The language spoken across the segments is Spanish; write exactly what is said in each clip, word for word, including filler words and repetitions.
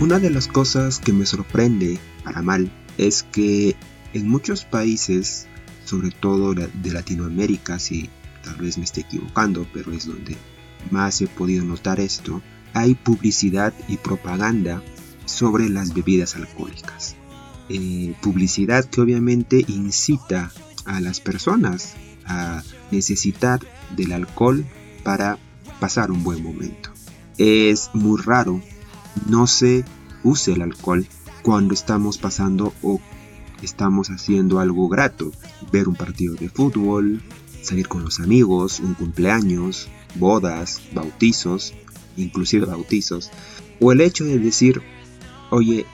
Una de las cosas que me sorprende, para mal, es que en muchos países, sobre todo de Latinoamérica, si tal vez me esté equivocando, pero es donde más he podido notar esto, hay publicidad y propaganda sobre las bebidas alcohólicas. Eh, publicidad que obviamente incita a las personas a necesitar del alcohol para pasar un buen momento. Es muy raro, no se use el alcohol cuando estamos pasando o estamos haciendo algo grato, ver un partido de fútbol, salir con los amigos, un cumpleaños, bodas, bautizos, inclusive bautizos, o el hecho de decir, oye,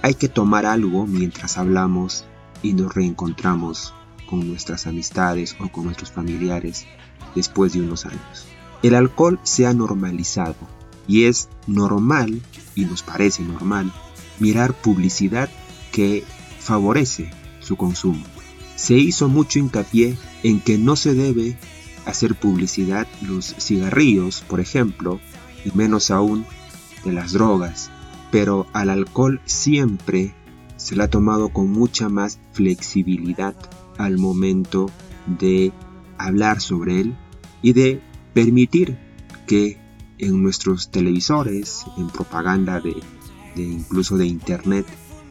hay que tomar algo mientras hablamos y nos reencontramos con nuestras amistades o con nuestros familiares después de unos años. El alcohol se ha normalizado y es normal, y nos parece normal, mirar publicidad que favorece su consumo. Se hizo mucho hincapié en que no se debe hacer publicidad los cigarrillos, por ejemplo, y menos aún de las drogas, pero al alcohol siempre se le ha tomado con mucha más flexibilidad al momento de hablar sobre él y de permitir que en nuestros televisores, en propaganda de, de incluso de internet,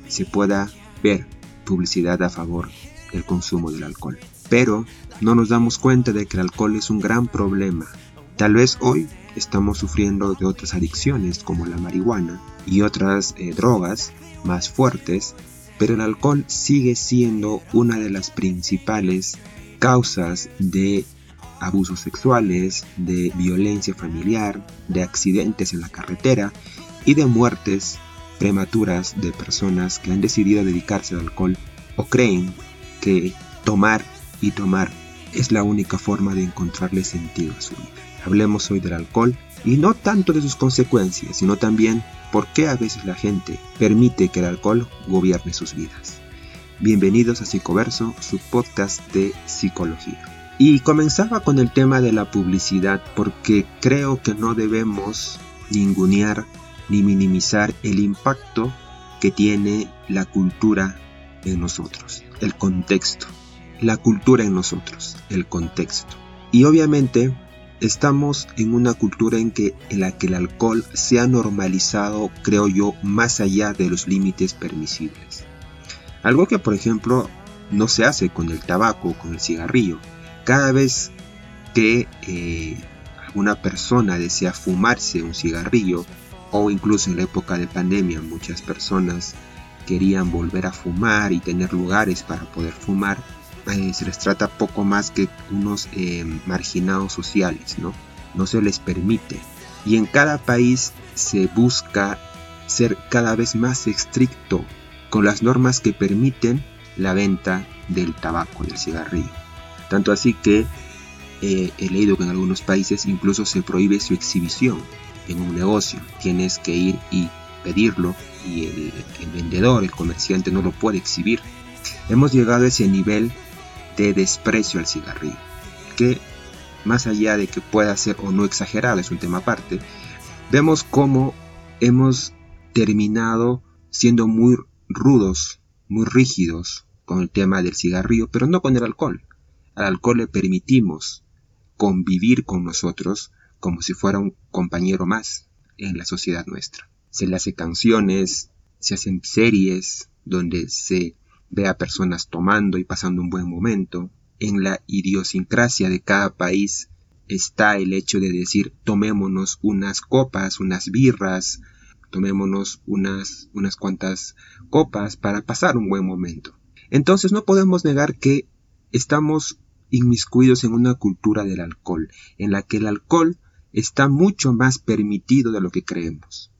se pueda ver publicidad a favor del consumo del alcohol. Pero no nos damos cuenta de que el alcohol es un gran problema. Tal vez hoy estamos sufriendo de otras adicciones como la marihuana y otras eh, drogas más fuertes, pero el alcohol sigue siendo una de las principales causas de abusos sexuales, de violencia familiar, de accidentes en la carretera y de muertes prematuras de personas que han decidido dedicarse al alcohol o creen que tomar y tomar es la única forma de encontrarle sentido a su vida. Hablemos hoy del alcohol y no tanto de sus consecuencias, sino también por qué a veces la gente permite que el alcohol gobierne sus vidas. Bienvenidos a Psicoverso, su podcast de psicología. Y comenzaba con el tema de la publicidad porque creo que no debemos ningunear ni minimizar el impacto que tiene la cultura en nosotros, el contexto, la cultura en nosotros, el contexto. Y obviamente estamos en una cultura en, que, en la que el alcohol se ha normalizado, creo yo, más allá de los límites permisibles. Algo que, por ejemplo, no se hace con el tabaco, con el cigarrillo. Cada vez que eh, alguna persona desea fumarse un cigarrillo, o incluso en la época de pandemia muchas personas querían volver a fumar y tener lugares para poder fumar, eh, se les trata poco más que unos eh, marginados sociales, ¿no? No se les permite. Y en cada país se busca ser cada vez más estricto con las normas que permiten la venta del tabaco, del cigarrillo. Tanto así que eh, he leído que en algunos países incluso se prohíbe su exhibición en un negocio. Tienes que ir y pedirlo y el, el vendedor, el comerciante no lo puede exhibir. Hemos llegado a ese nivel de desprecio al cigarrillo, que más allá de que pueda ser o no exagerado, es un tema aparte, vemos cómo hemos terminado siendo muy rudos, muy rígidos con el tema del cigarrillo, pero no con el alcohol. Al alcohol le permitimos convivir con nosotros como si fuera un compañero más en la sociedad nuestra. Se le hace canciones, se hacen series donde se ve a personas tomando y pasando un buen momento. En la idiosincrasia de cada país está el hecho de decir tomémonos unas copas, unas birras, tomémonos unas, unas cuantas copas para pasar un buen momento. Entonces no podemos negar que estamos inmiscuidos en una cultura del alcohol, en la que el alcohol está mucho más permitido de lo que creemos.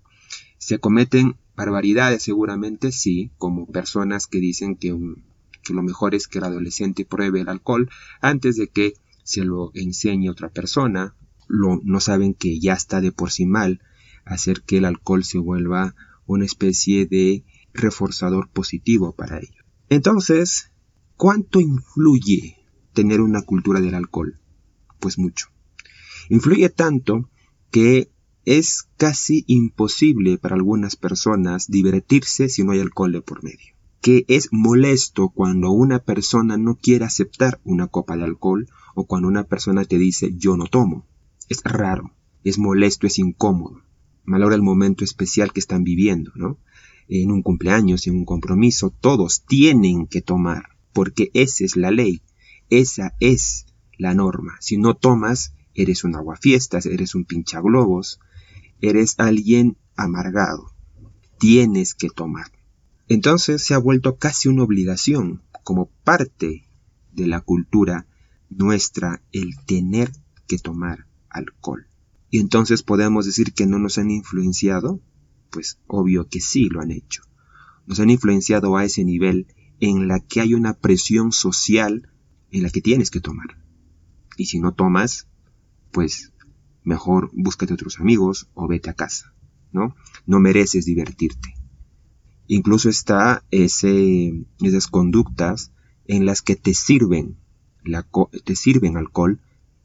Se cometen barbaridades seguramente, sí, como personas que dicen que, un, que lo mejor es que el adolescente pruebe el alcohol antes de que se lo enseñe otra persona. Lo, no saben que ya está de por sí mal hacer que el alcohol se vuelva una especie de reforzador positivo para ello. Entonces, ¿cuánto influye tener una cultura del alcohol? Pues mucho. Influye tanto que Es casi imposible para algunas personas divertirse si no hay alcohol de por medio. Que es molesto cuando una persona no quiere aceptar una copa de alcohol o cuando una persona te dice yo no tomo. Es raro, es molesto, es incómodo. Valora el momento especial que están viviendo, ¿no? En un cumpleaños, en un compromiso, todos tienen que tomar, porque esa es la ley, esa es la norma. Si no tomas, eres un aguafiestas, eres un pinchaglobos, eres alguien amargado. Tienes que tomar. Entonces se ha vuelto casi una obligación, como parte de la cultura nuestra, el tener que tomar alcohol. Y entonces podemos decir que no nos han influenciado. Pues obvio que sí lo han hecho. Nos han influenciado a ese nivel en la que hay una presión social en la que tienes que tomar. Y si no tomas, pues mejor búscate otros amigos o vete a casa, ¿no? No mereces divertirte. Incluso está ese, esas conductas en las que te sirven, la, te sirven alcohol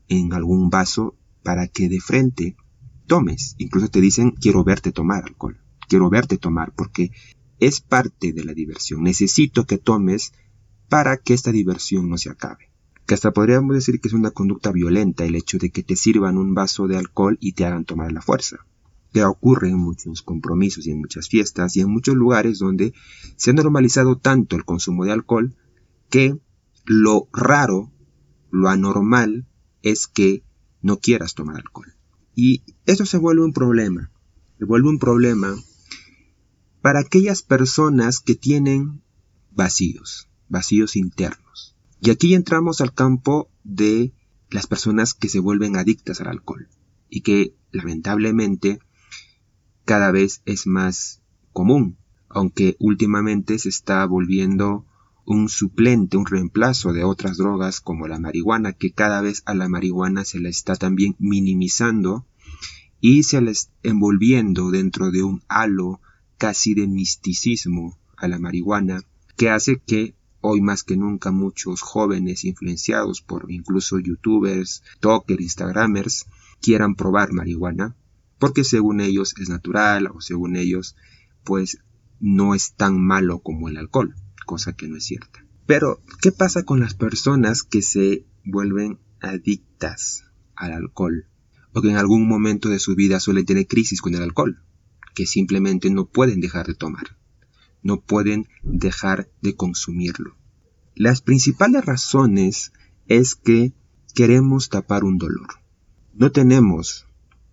en algún vaso para que de frente tomes. Incluso te dicen, quiero verte tomar alcohol, quiero verte tomar, porque es parte de la diversión. Necesito que tomes para que esta diversión no se acabe. Que hasta podríamos decir que es una conducta violenta el hecho de que te sirvan un vaso de alcohol y te hagan tomar la fuerza. Que ocurre en muchos compromisos y en muchas fiestas y en muchos lugares donde se ha normalizado tanto el consumo de alcohol que lo raro, lo anormal es que no quieras tomar alcohol. Y esto se vuelve un problema, se vuelve un problema para aquellas personas que tienen vacíos, vacíos internos. Y aquí entramos al campo de las personas que se vuelven adictas al alcohol y que lamentablemente cada vez es más común, aunque últimamente se está volviendo un suplente, un reemplazo de otras drogas como la marihuana, que cada vez a la marihuana se la está también minimizando y se la está envolviendo dentro de un halo casi de misticismo a la marihuana, que hace que hoy más que nunca muchos jóvenes influenciados por incluso youtubers, tiktokers, instagramers, quieran probar marihuana, porque según ellos es natural o según ellos pues no es tan malo como el alcohol. Cosa que no es cierta. Pero, ¿qué pasa con las personas que se vuelven adictas al alcohol? O que en algún momento de su vida suelen tener crisis con el alcohol. Que simplemente no pueden dejar de tomar. No pueden dejar de consumirlo. Las principales razones es que queremos tapar un dolor. No tenemos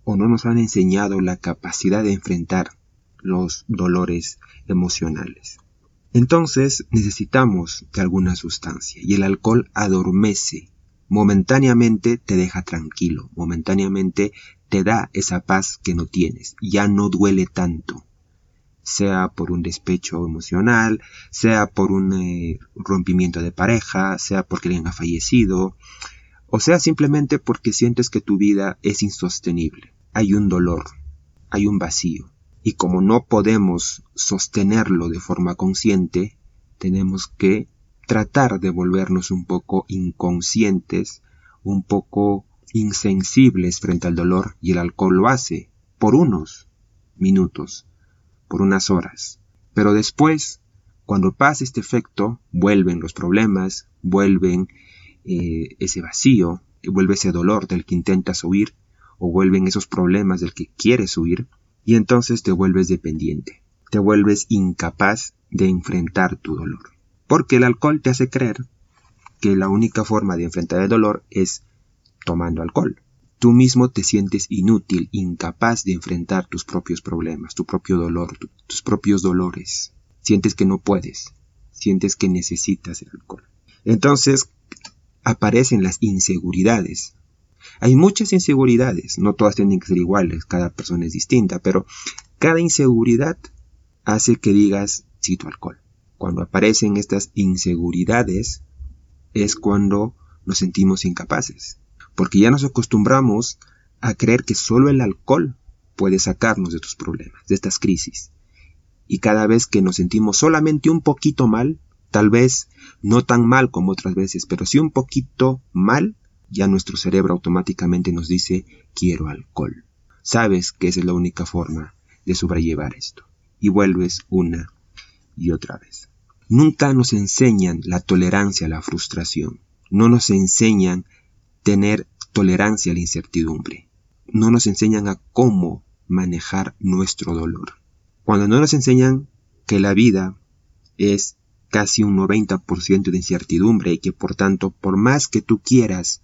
o no nos han enseñado la capacidad de enfrentar los dolores emocionales. Entonces necesitamos de alguna sustancia y el alcohol adormece, momentáneamente te deja tranquilo, momentáneamente te da esa paz que no tienes, ya no duele tanto, sea por un despecho emocional, sea por un eh, rompimiento de pareja, sea porque alguien ha fallecido, o sea simplemente porque sientes que tu vida es insostenible, hay un dolor, hay un vacío. Y como no podemos sostenerlo de forma consciente, tenemos que tratar de volvernos un poco inconscientes, un poco insensibles frente al dolor, y el alcohol lo hace por unos minutos, por unas horas. Pero después, cuando pasa este efecto, vuelven los problemas, vuelven eh, ese vacío, vuelve ese dolor del que intentas huir, o vuelven esos problemas del que quieres huir. Y entonces te vuelves dependiente, te vuelves incapaz de enfrentar tu dolor. Porque el alcohol te hace creer que la única forma de enfrentar el dolor es tomando alcohol. Tú mismo te sientes inútil, incapaz de enfrentar tus propios problemas, tu propio dolor, tu, tus propios dolores. Sientes que no puedes, sientes que necesitas el alcohol. Entonces aparecen las inseguridades. Hay muchas inseguridades, no todas tienen que ser iguales, cada persona es distinta, pero cada inseguridad hace que digas, cito alcohol. Cuando aparecen estas inseguridades es cuando nos sentimos incapaces, porque ya nos acostumbramos a creer que solo el alcohol puede sacarnos de estos problemas, de estas crisis. Y cada vez que nos sentimos solamente un poquito mal, tal vez no tan mal como otras veces, pero sí un poquito mal, ya nuestro cerebro automáticamente nos dice, quiero alcohol. Sabes que esa es la única forma de sobrellevar esto. Y vuelves una y otra vez. Nunca nos enseñan la tolerancia a la frustración. No nos enseñan tener tolerancia a la incertidumbre. No nos enseñan a cómo manejar nuestro dolor. Cuando no nos enseñan que la vida es casi un noventa por ciento de incertidumbre y que por tanto, por más que tú quieras,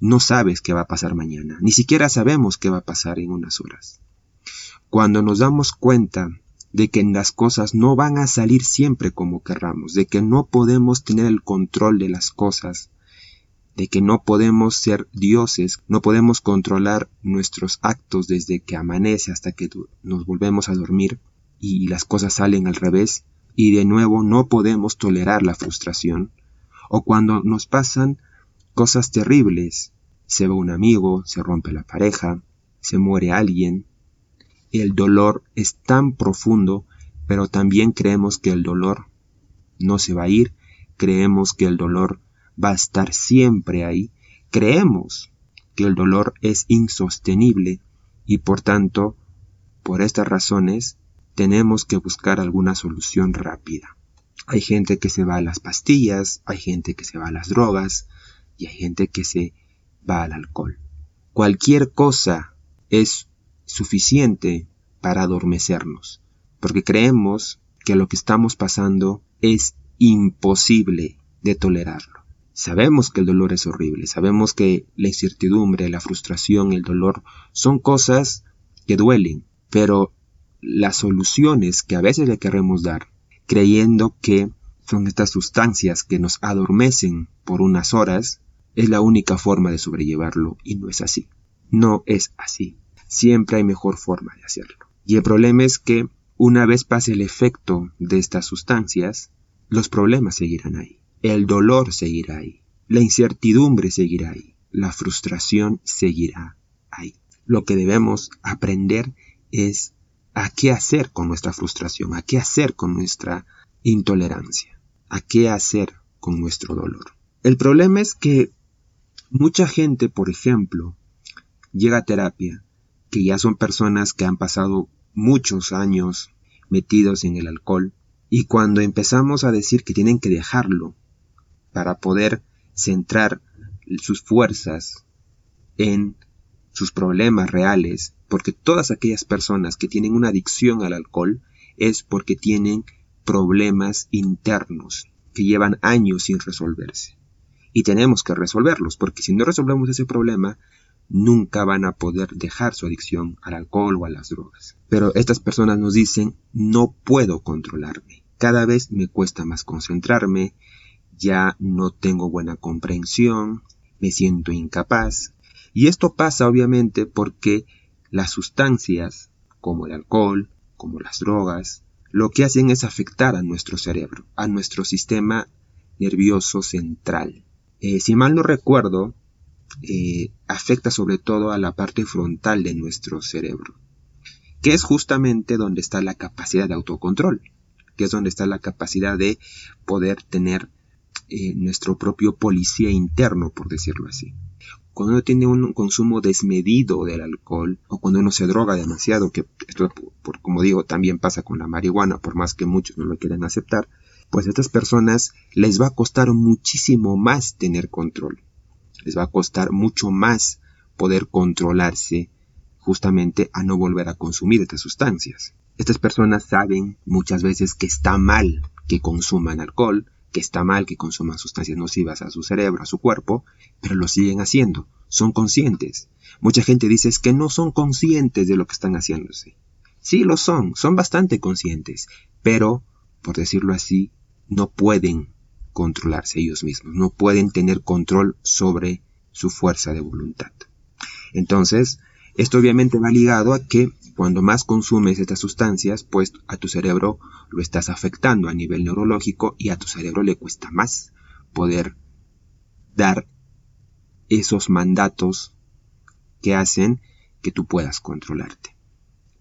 no sabes qué va a pasar mañana. Ni siquiera sabemos qué va a pasar en unas horas. Cuando nos damos cuenta de que las cosas no van a salir siempre como querramos, de que no podemos tener el control de las cosas, de que no podemos ser dioses, no podemos controlar nuestros actos desde que amanece hasta que nos volvemos a dormir y las cosas salen al revés, y de nuevo no podemos tolerar la frustración, o cuando nos pasan cosas terribles, se va un amigo, se rompe la pareja, se muere alguien. El dolor es tan profundo, pero también creemos que el dolor no se va a ir, creemos que el dolor va a estar siempre ahí, creemos que el dolor es insostenible y por tanto, por estas razones, tenemos que buscar alguna solución rápida. Hay gente que se va a las pastillas, hay gente que se va a las drogas y hay gente que se va al alcohol. Cualquier cosa es suficiente para adormecernos, porque creemos que lo que estamos pasando es imposible de tolerarlo. Sabemos que el dolor es horrible, sabemos que la incertidumbre, la frustración, el dolor son cosas que duelen, pero las soluciones que a veces le queremos dar, creyendo que son estas sustancias que nos adormecen por unas horas, es la única forma de sobrellevarlo y no es así. No es así. Siempre hay mejor forma de hacerlo. Y el problema es que una vez pase el efecto de estas sustancias, los problemas seguirán ahí. El dolor seguirá ahí. La incertidumbre seguirá ahí. La frustración seguirá ahí. Lo que debemos aprender es a qué hacer con nuestra frustración, a qué hacer con nuestra intolerancia, a qué hacer con nuestro dolor. El problema es que mucha gente, por ejemplo, llega a terapia que ya son personas que han pasado muchos años metidos en el alcohol y cuando empezamos a decir que tienen que dejarlo para poder centrar sus fuerzas en sus problemas reales, porque todas aquellas personas que tienen una adicción al alcohol es porque tienen problemas internos que llevan años sin resolverse y tenemos que resolverlos, porque si no resolvemos ese problema nunca van a poder dejar su adicción al alcohol o a las drogas. Pero estas personas nos dicen, no puedo controlarme, cada vez me cuesta más concentrarme, ya no tengo buena comprensión, me siento incapaz. Y esto pasa obviamente porque las sustancias, como el alcohol, como las drogas, lo que hacen es afectar a nuestro cerebro, a nuestro sistema nervioso central. Eh, si mal no recuerdo, Eh, afecta sobre todo a la parte frontal de nuestro cerebro, que es justamente donde está la capacidad de autocontrol, que es donde está la capacidad de poder tener eh, nuestro propio policía interno, por decirlo así. Cuando uno tiene un consumo desmedido del alcohol o cuando uno se droga demasiado, que esto, por, por, como digo, también pasa con la marihuana, por más que muchos no lo quieran aceptar, pues a estas personas les va a costar muchísimo más tener control. Les va a costar mucho más poder controlarse justamente a no volver a consumir estas sustancias. Estas personas saben muchas veces que está mal que consuman alcohol, que está mal que consuman sustancias nocivas a su cerebro, a su cuerpo, pero lo siguen haciendo, son conscientes. Mucha gente dice que no son conscientes de lo que están haciéndose. Sí lo son, son bastante conscientes, pero, por decirlo así, no pueden controlarse ellos mismos, no pueden tener control sobre su fuerza de voluntad. Entonces, esto obviamente va ligado a que cuando más consumes estas sustancias, pues a tu cerebro lo estás afectando a nivel neurológico y a tu cerebro le cuesta más poder dar esos mandatos que hacen que tú puedas controlarte.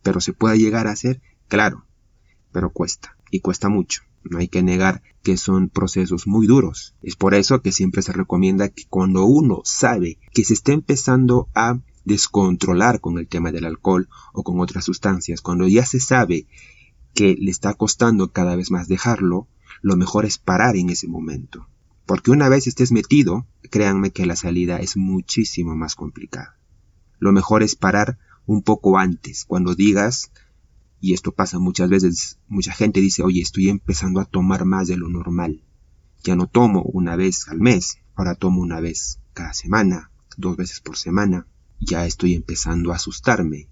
¿Pero se puede llegar a hacer? Claro, pero cuesta, y cuesta mucho. No hay que negar que son procesos muy duros. Es por eso que siempre se recomienda que cuando uno sabe que se está empezando a descontrolar con el tema del alcohol o con otras sustancias. Cuando ya se sabe que le está costando cada vez más dejarlo, lo mejor es parar en ese momento. Porque una vez estés metido, créanme que la salida es muchísimo más complicada. Lo mejor es parar un poco antes, cuando digas, y esto pasa muchas veces, mucha gente dice, oye, estoy empezando a tomar más de lo normal. Ya no tomo una vez al mes, ahora tomo una vez cada semana, dos veces por semana. Ya estoy empezando a asustarme.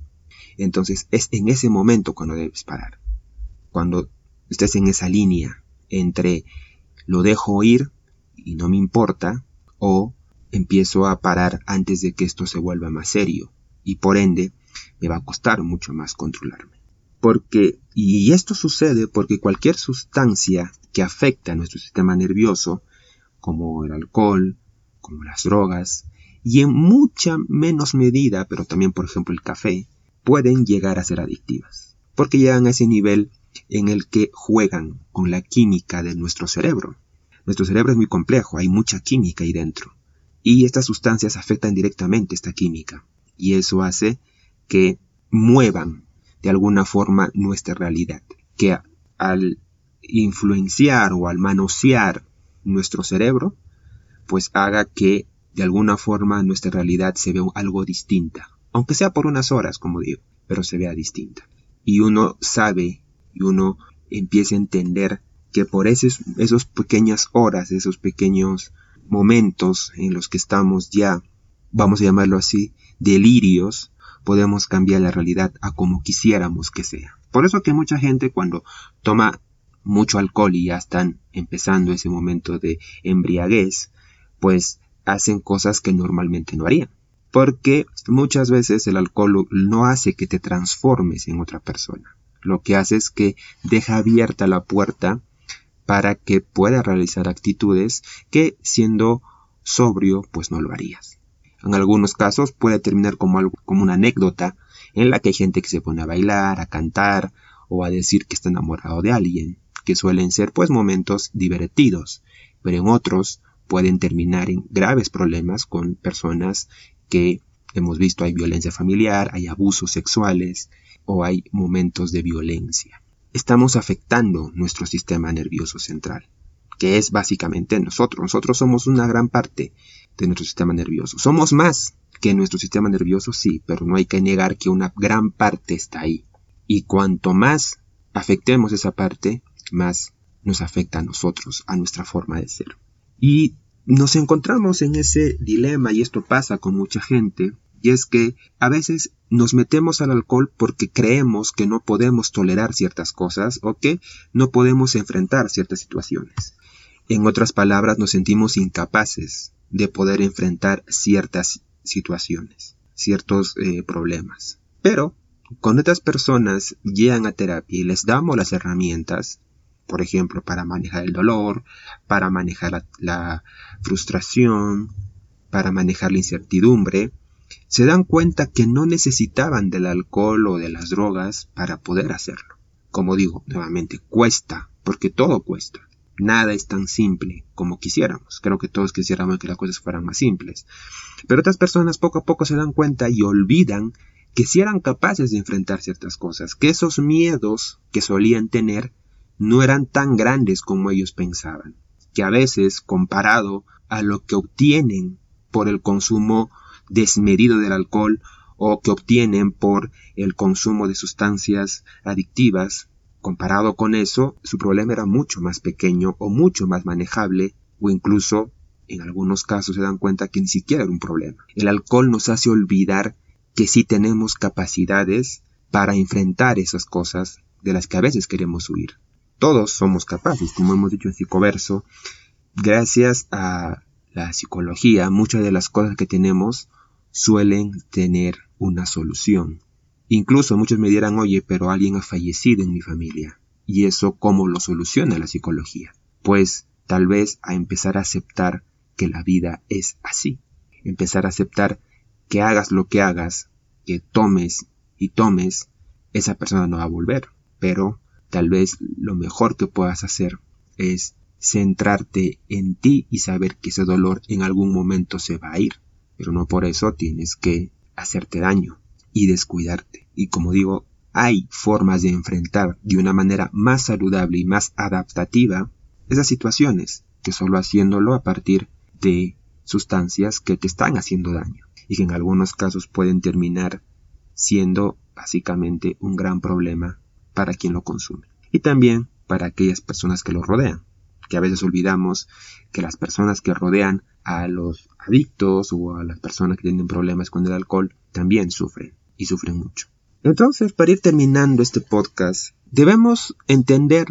Entonces es en ese momento cuando debes parar. Cuando estés en esa línea entre lo dejo ir y no me importa, o empiezo a parar antes de que esto se vuelva más serio, y por ende me va a costar mucho más controlarme. Porque, y esto sucede porque cualquier sustancia que afecta a nuestro sistema nervioso, como el alcohol, como las drogas, y en mucha menos medida, pero también por ejemplo el café, pueden llegar a ser adictivas, porque llegan a ese nivel en el que juegan con la química de nuestro cerebro. Nuestro cerebro es muy complejo, hay mucha química ahí dentro, y estas sustancias afectan directamente esta química, y eso hace que muevan de alguna forma nuestra realidad, que al influenciar o al manosear nuestro cerebro, pues haga que de alguna forma nuestra realidad se vea algo distinta, aunque sea por unas horas, como digo, pero se vea distinta. Y uno sabe, y uno empieza a entender que por esas esos pequeñas horas, esos pequeños momentos en los que estamos ya, vamos a llamarlo así, delirios, podemos cambiar la realidad a como quisiéramos que sea. Por eso que mucha gente cuando toma mucho alcohol y ya están empezando ese momento de embriaguez, pues hacen cosas que normalmente no harían. Porque muchas veces el alcohol no hace que te transformes en otra persona. Lo que hace es que deja abierta la puerta para que puedas realizar actitudes que siendo sobrio pues no lo harías. En algunos casos puede terminar como, algo, como una anécdota en la que hay gente que se pone a bailar, a cantar o a decir que está enamorado de alguien, que suelen ser pues momentos divertidos, pero en otros pueden terminar en graves problemas con personas que hemos visto hay violencia familiar, hay abusos sexuales o hay momentos de violencia. Estamos afectando nuestro sistema nervioso central, que es básicamente nosotros. Nosotros somos una gran parte de nuestro sistema nervioso. Somos más que nuestro sistema nervioso, sí, pero no hay que negar que una gran parte está ahí. Y cuanto más afectemos esa parte, más nos afecta a nosotros, a nuestra forma de ser. Y nos encontramos en ese dilema, y esto pasa con mucha gente, y es que a veces nos metemos al alcohol porque creemos que no podemos tolerar ciertas cosas o que no podemos enfrentar ciertas situaciones. En otras palabras, nos sentimos incapaces de poder enfrentar ciertas situaciones, ciertos eh, problemas. Pero cuando estas personas llegan a terapia y les damos las herramientas, por ejemplo, para manejar el dolor, para manejar la, la frustración, para manejar la incertidumbre, se dan cuenta que no necesitaban del alcohol o de las drogas para poder hacerlo. Como digo, nuevamente, cuesta, porque todo cuesta. Nada es tan simple como quisiéramos. Creo que todos quisiéramos que las cosas fueran más simples. Pero otras personas poco a poco se dan cuenta y olvidan que sí eran capaces de enfrentar ciertas cosas, que esos miedos que solían tener no eran tan grandes como ellos pensaban, que a veces, comparado a lo que obtienen por el consumo desmedido del alcohol o que obtienen por el consumo de sustancias adictivas, comparado con eso, su problema era mucho más pequeño o mucho más manejable, o incluso en algunos casos se dan cuenta que ni siquiera era un problema. El alcohol nos hace olvidar que sí tenemos capacidades para enfrentar esas cosas de las que a veces queremos huir. Todos somos capaces, como hemos dicho en Psicoverso, gracias a la psicología, muchas de las cosas que tenemos suelen tener una solución. Incluso muchos me dirán, oye, pero alguien ha fallecido en mi familia. ¿Y eso cómo lo soluciona la psicología? Pues tal vez a empezar a aceptar que la vida es así. Empezar a aceptar que hagas lo que hagas, que tomes y tomes, esa persona no va a volver. Pero tal vez lo mejor que puedas hacer es centrarte en ti y saber que ese dolor en algún momento se va a ir. Pero no por eso tienes que hacerte daño y descuidarte. Y como digo, hay formas de enfrentar de una manera más saludable y más adaptativa esas situaciones que solo haciéndolo a partir de sustancias que te están haciendo daño y que en algunos casos pueden terminar siendo básicamente un gran problema para quien lo consume y también para aquellas personas que lo rodean, que a veces olvidamos que las personas que rodean a los adictos o a las personas que tienen problemas con el alcohol también sufren y sufren mucho. Entonces, para ir terminando este podcast, debemos entender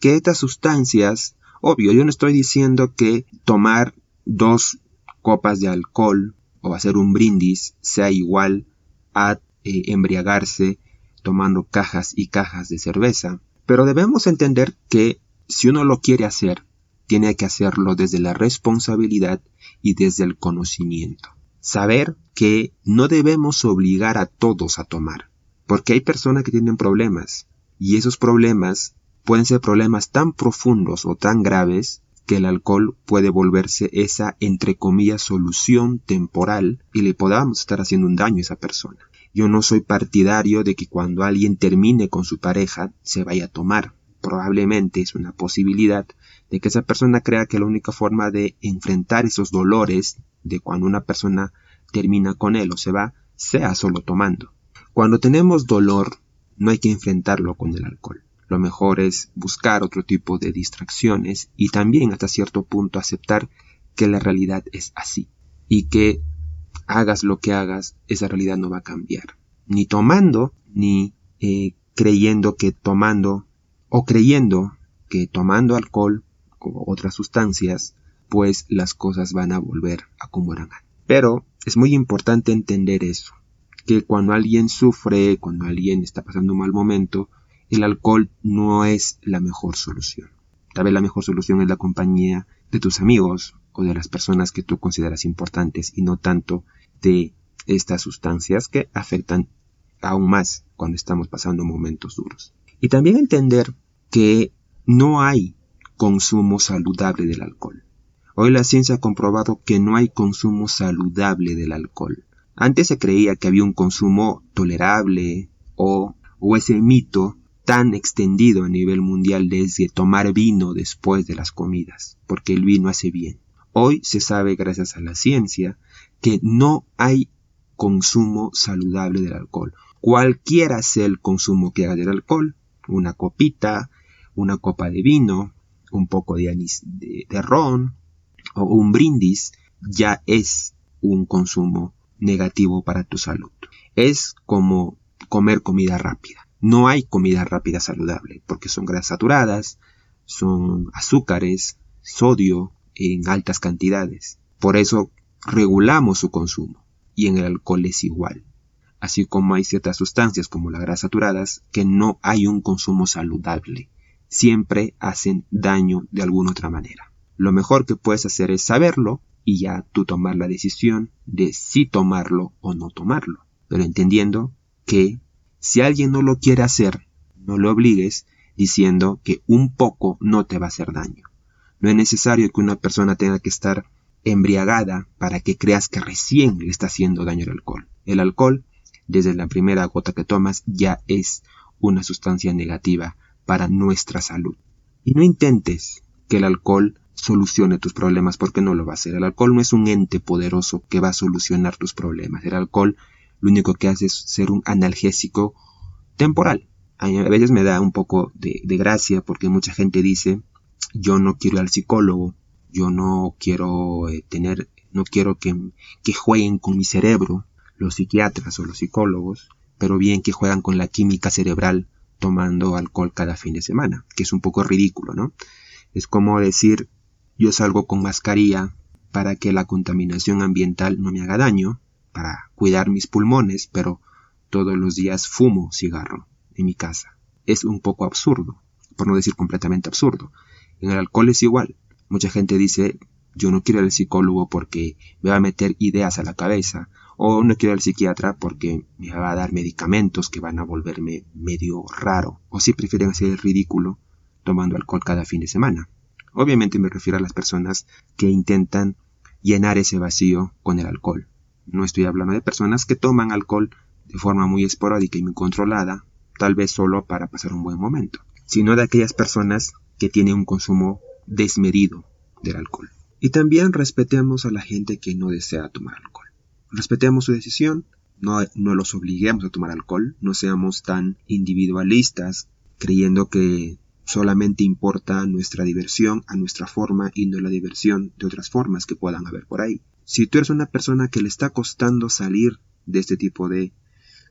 que estas sustancias, obvio, yo no estoy diciendo que tomar dos copas de alcohol o hacer un brindis sea igual a eh, embriagarse tomando cajas y cajas de cerveza, pero debemos entender que si uno lo quiere hacer, tiene que hacerlo desde la responsabilidad y desde el conocimiento. Saber que no debemos obligar a todos a tomar, porque hay personas que tienen problemas y esos problemas pueden ser problemas tan profundos o tan graves que el alcohol puede volverse esa, entre comillas, solución temporal y le podamos estar haciendo un daño a esa persona. Yo no soy partidario de que cuando alguien termine con su pareja se vaya a tomar. Probablemente es una posibilidad de que esa persona crea que la única forma de enfrentar esos dolores de cuando una persona termina con él o se va, sea solo tomando. Cuando tenemos dolor, no hay que enfrentarlo con el alcohol. Lo mejor es buscar otro tipo de distracciones y también hasta cierto punto aceptar que la realidad es así y que hagas lo que hagas, esa realidad no va a cambiar. Ni tomando, ni eh, creyendo que tomando, o creyendo que tomando alcohol o otras sustancias, pues las cosas van a volver a como eran antes. Pero es muy importante entender eso, que cuando alguien sufre, cuando alguien está pasando un mal momento, el alcohol no es la mejor solución. Tal vez la mejor solución es la compañía de tus amigos o de las personas que tú consideras importantes y no tanto de estas sustancias que afectan aún más cuando estamos pasando momentos duros. Y también entender que no hay consumo saludable del alcohol. Hoy la ciencia ha comprobado que no hay consumo saludable del alcohol. Antes se creía que había un consumo tolerable o, o ese mito tan extendido a nivel mundial desde tomar vino después de las comidas, porque el vino hace bien. Hoy se sabe, gracias a la ciencia, que no hay consumo saludable del alcohol. Cualquiera sea el consumo que haga del alcohol, una copita, una copa de vino, un poco de anís de, de ron o un brindis, ya es un consumo negativo para tu salud. Es como comer comida rápida. No hay comida rápida saludable porque son grasas saturadas, son azúcares, sodio en altas cantidades. Por eso regulamos su consumo y en el alcohol es igual. Así como hay ciertas sustancias como las grasas saturadas que no hay un consumo saludable. Siempre hacen daño de alguna otra manera. Lo mejor que puedes hacer es saberlo y ya tú tomar la decisión de si tomarlo o no tomarlo. Pero entendiendo que si alguien no lo quiere hacer, no lo obligues diciendo que un poco no te va a hacer daño. No es necesario que una persona tenga que estar embriagada para que creas que recién le está haciendo daño el alcohol. El alcohol, desde la primera gota que tomas, ya es una sustancia negativa para nuestra salud. Y no intentes que el alcohol solucione tus problemas porque no lo va a hacer. El alcohol no es un ente poderoso que va a solucionar tus problemas. El alcohol lo único que hace es ser un analgésico temporal. A veces me da un poco de, de gracia porque mucha gente dice, yo no quiero ir al psicólogo, yo no quiero eh, tener, no quiero que, que jueguen con mi cerebro los psiquiatras o los psicólogos, pero bien que juegan con la química cerebral tomando alcohol cada fin de semana, que es un poco ridículo, ¿no? Es como decir, yo salgo con mascarilla para que la contaminación ambiental no me haga daño, para cuidar mis pulmones, pero todos los días fumo cigarro en mi casa. Es un poco absurdo, por no decir completamente absurdo. En el alcohol es igual. Mucha gente dice, yo no quiero ir al psicólogo porque me va a meter ideas a la cabeza, o no quiero ir al psiquiatra porque me va a dar medicamentos que van a volverme medio raro, o si prefieren hacer el ridículo tomando alcohol cada fin de semana. Obviamente me refiero a las personas que intentan llenar ese vacío con el alcohol. No estoy hablando de personas que toman alcohol de forma muy esporádica y muy controlada, tal vez solo para pasar un buen momento, sino de aquellas personas que tienen un consumo desmedido del alcohol. Y también respetemos a la gente que no desea tomar alcohol. Respetemos su decisión, no, no los obliguemos a tomar alcohol, no seamos tan individualistas creyendo que solamente importa nuestra diversión a nuestra forma y no la diversión de otras formas que puedan haber por ahí. Si tú eres una persona que le está costando salir de este tipo de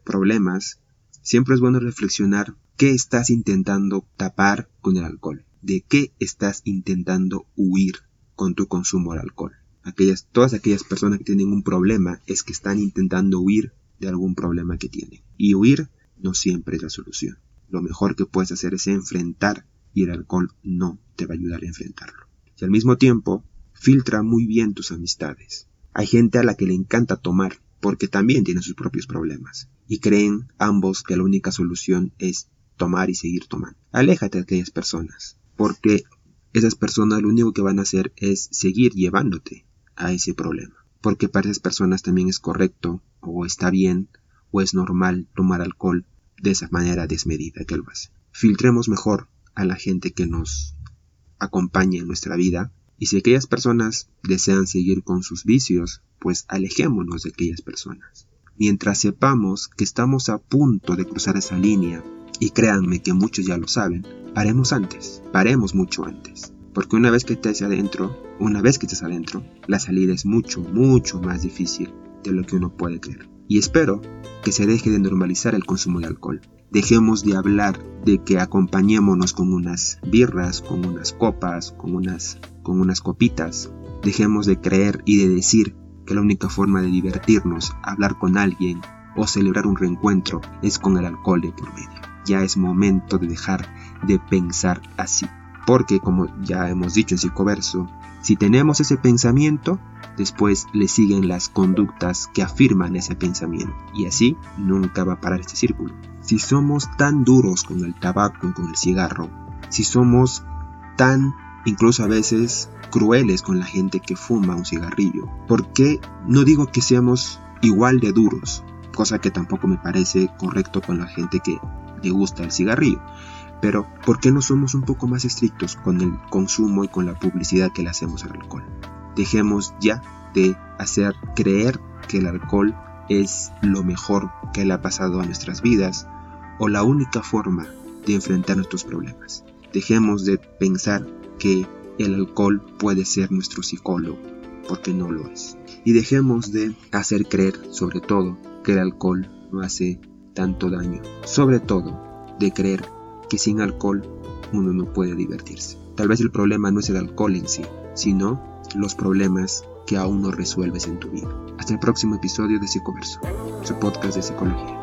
problemas, siempre es bueno reflexionar qué estás intentando tapar con el alcohol, de qué estás intentando huir con tu consumo de alcohol. Aquellas, todas aquellas personas que tienen un problema es que están intentando huir de algún problema que tienen. Y huir no siempre es la solución. Lo mejor que puedes hacer es enfrentar, y el alcohol no te va a ayudar a enfrentarlo. Y al mismo tiempo, filtra muy bien tus amistades. Hay gente a la que le encanta tomar porque también tiene sus propios problemas. Y creen ambos que la única solución es tomar y seguir tomando. Aléjate de aquellas personas, porque esas personas lo único que van a hacer es seguir llevándote a ese problema, porque para esas personas también es correcto, o está bien, o es normal tomar alcohol de esa manera desmedida que lo hace. Filtremos mejor a la gente que nos acompaña en nuestra vida, y si aquellas personas desean seguir con sus vicios, pues alejémonos de aquellas personas, mientras sepamos que estamos a punto de cruzar esa línea. Y créanme que muchos ya lo saben, paremos antes, paremos mucho antes. Porque una vez que estés adentro, una vez que estés adentro, la salida es mucho, mucho más difícil de lo que uno puede creer. Y espero que se deje de normalizar el consumo de alcohol. Dejemos de hablar de que acompañémonos con unas birras, con unas copas, con unas, con unas copitas. Dejemos de creer y de decir que la única forma de divertirnos, hablar con alguien o celebrar un reencuentro es con el alcohol de por medio. Ya es momento de dejar de pensar así, porque como ya hemos dicho en Psicoverso, si tenemos ese pensamiento, después le siguen las conductas que afirman ese pensamiento, y así nunca va a parar este círculo. Si somos tan duros con el tabaco y con el cigarro, si somos tan, incluso a veces, crueles con la gente que fuma un cigarrillo, ¿por qué no digo que seamos igual de duros? Cosa que tampoco me parece correcto con la gente que le gusta el cigarrillo, pero ¿por qué no somos un poco más estrictos con el consumo y con la publicidad que le hacemos al alcohol? Dejemos ya de hacer creer que el alcohol es lo mejor que le ha pasado a nuestras vidas o la única forma de enfrentar nuestros problemas. Dejemos de pensar que el alcohol puede ser nuestro psicólogo, porque no lo es. Y dejemos de hacer creer, sobre todo, que el alcohol no hace tanto daño, sobre todo de creer que sin alcohol uno no puede divertirse. Tal vez el problema no es el alcohol en sí, sino los problemas que aún no resuelves en tu vida. Hasta el próximo episodio de Psicoverso, su podcast de psicología.